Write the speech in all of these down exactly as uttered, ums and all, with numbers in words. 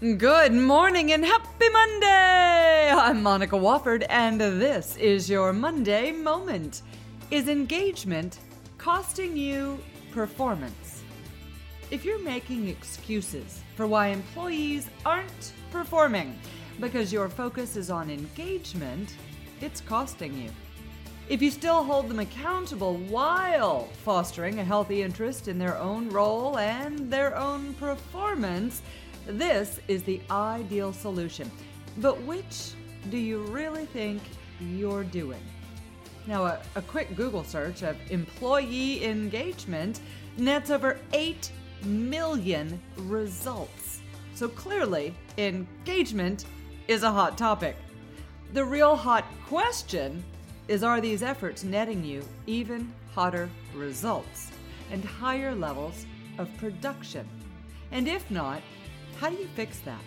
Good morning and happy Monday! I'm Monica Wofford, and this is your Monday Moment. Is engagement costing you performance? If you're making excuses for why employees aren't performing because your focus is on engagement, it's costing you. If you still hold them accountable while fostering a healthy interest in their own role and their own performance, this is the ideal solution, but which do you really think you're doing? Now, a, a quick Google search of employee engagement nets over eight million results. So clearly, engagement is a hot topic. The real hot question is, are these efforts netting you even hotter results and higher levels of production? And if not, how do you fix that?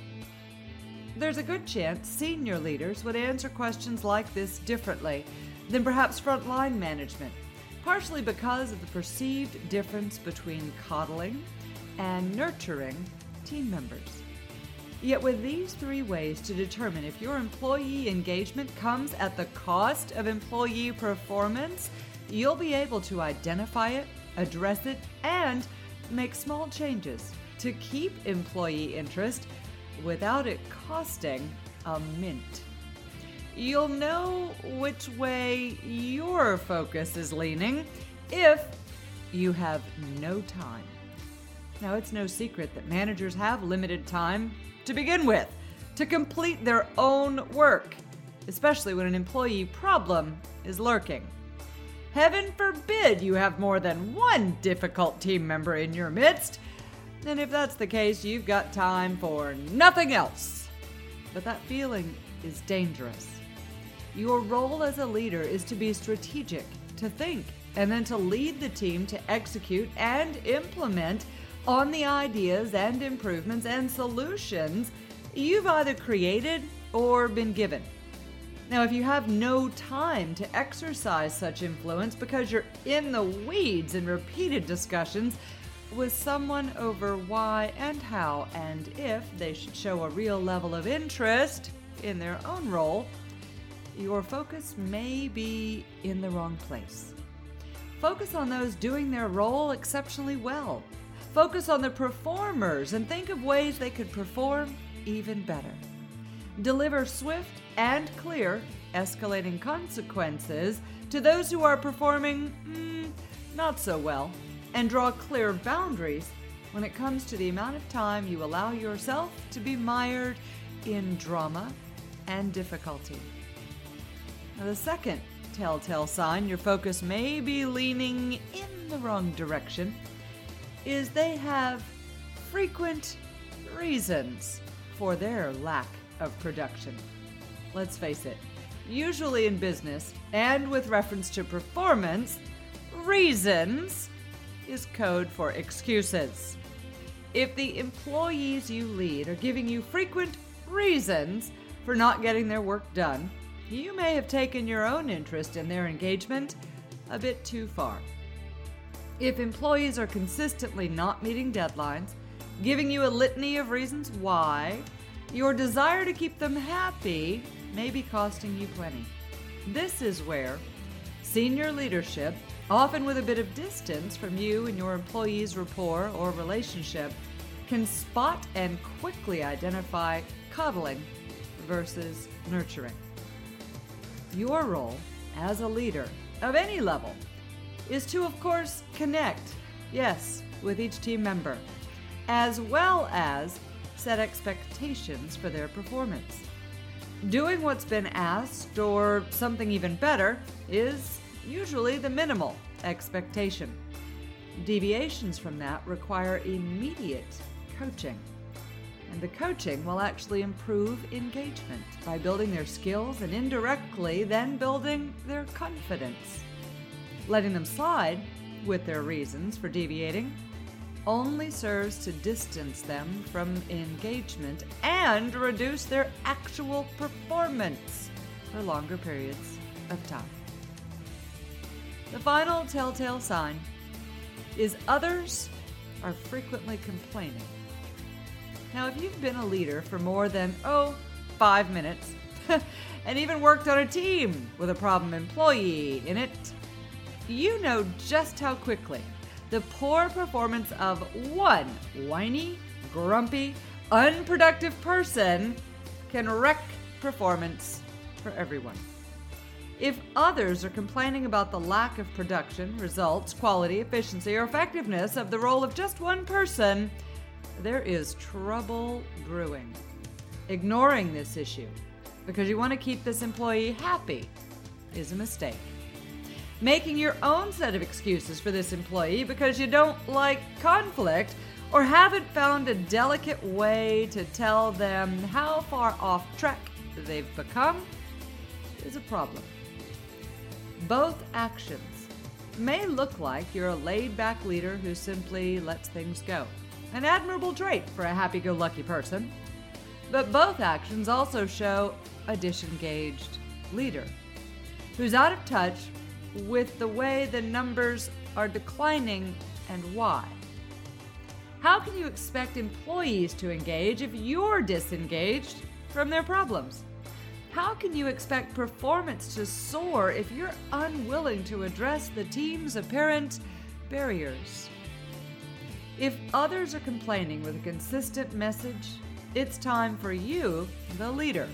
There's a good chance senior leaders would answer questions like this differently than perhaps frontline management, partially because of the perceived difference between coddling and nurturing team members. Yet with these three ways to determine if your employee engagement comes at the cost of employee performance, you'll be able to identify it, address it, and make small changes to keep employee interest without it costing a mint. You'll know which way your focus is leaning if you have no time. Now, it's no secret that managers have limited time to begin with to complete their own work, especially when an employee problem is lurking. Heaven forbid you have more than one difficult team member in your midst, and if that's the case, you've got time for nothing else. But that feeling is dangerous. Your role as a leader is to be strategic, to think, and then to lead the team to execute and implement on the ideas and improvements and solutions you've either created or been given. Now, if you have no time to exercise such influence because you're in the weeds in repeated discussions with someone over why and how and if they should show a real level of interest in their own role, your focus may be in the wrong place. Focus on those doing their role exceptionally well. Focus on the performers and think of ways they could perform even better. Deliver swift and clear escalating consequences to those who are performing mm, not so well, and draw clear boundaries when it comes to the amount of time you allow yourself to be mired in drama and difficulty. Now, the second telltale sign your focus may be leaning in the wrong direction is they have frequent reasons for their lack of production. Let's face it, usually in business and with reference to performance, reasons is code for excuses. If the employees you lead are giving you frequent reasons for not getting their work done, you may have taken your own interest in their engagement a bit too far. If employees are consistently not meeting deadlines, giving you a litany of reasons why, your desire to keep them happy may be costing you plenty. This is where senior leadership, often with a bit of distance from you and your employees' rapport or relationship, can spot and quickly identify coddling versus nurturing. Your role as a leader of any level is to, of course, connect, yes, with each team member, as well as set expectations for their performance. Doing what's been asked, or something even better, is usually the minimal expectation. Deviations from that require immediate coaching. And the coaching will actually improve engagement by building their skills and indirectly then building their confidence. Letting them slide with their reasons for deviating only serves to distance them from engagement and reduce their actual performance for longer periods of time. The final telltale sign is others are frequently complaining. Now, if you've been a leader for more than, oh, five minutes, and even worked on a team with a problem employee in it, you know just how quickly the poor performance of one whiny, grumpy, unproductive person can wreck performance for everyone. If others are complaining about the lack of production, results, quality, efficiency, or effectiveness of the role of just one person, there is trouble brewing. Ignoring this issue because you want to keep this employee happy is a mistake. Making your own set of excuses for this employee because you don't like conflict or haven't found a delicate way to tell them how far off track they've become is a problem. Both actions may look like you're a laid-back leader who simply lets things go, an admirable trait for a happy-go-lucky person, but both actions also show a disengaged leader who's out of touch with the way the numbers are declining and why. How can you expect employees to engage if you're disengaged from their problems? How can you expect performance to soar if you're unwilling to address the team's apparent barriers? If others are complaining with a consistent message, it's time for you, the leader,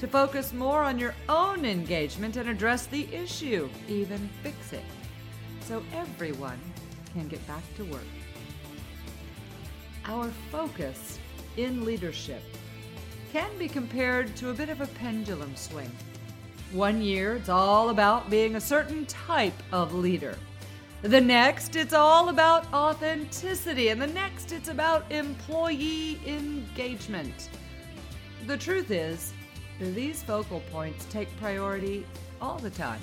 to focus more on your own engagement and address the issue, even fix it, so everyone can get back to work. Our focus in leadership can be compared to a bit of a pendulum swing. One year, it's all about being a certain type of leader. The next, it's all about authenticity. And the next, it's about employee engagement. The truth is, these focal points take priority all the time.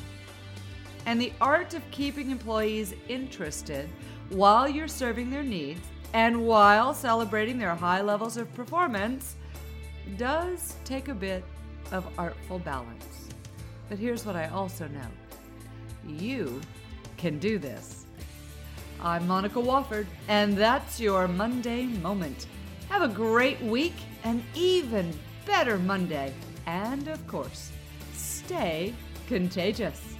And the art of keeping employees interested while you're serving their needs and while celebrating their high levels of performance does take a bit of artful balance. But here's what I also know. You can do this. I'm Monica Wofford, and that's your Monday Moment. Have a great week, an even better Monday. And of course, stay contagious.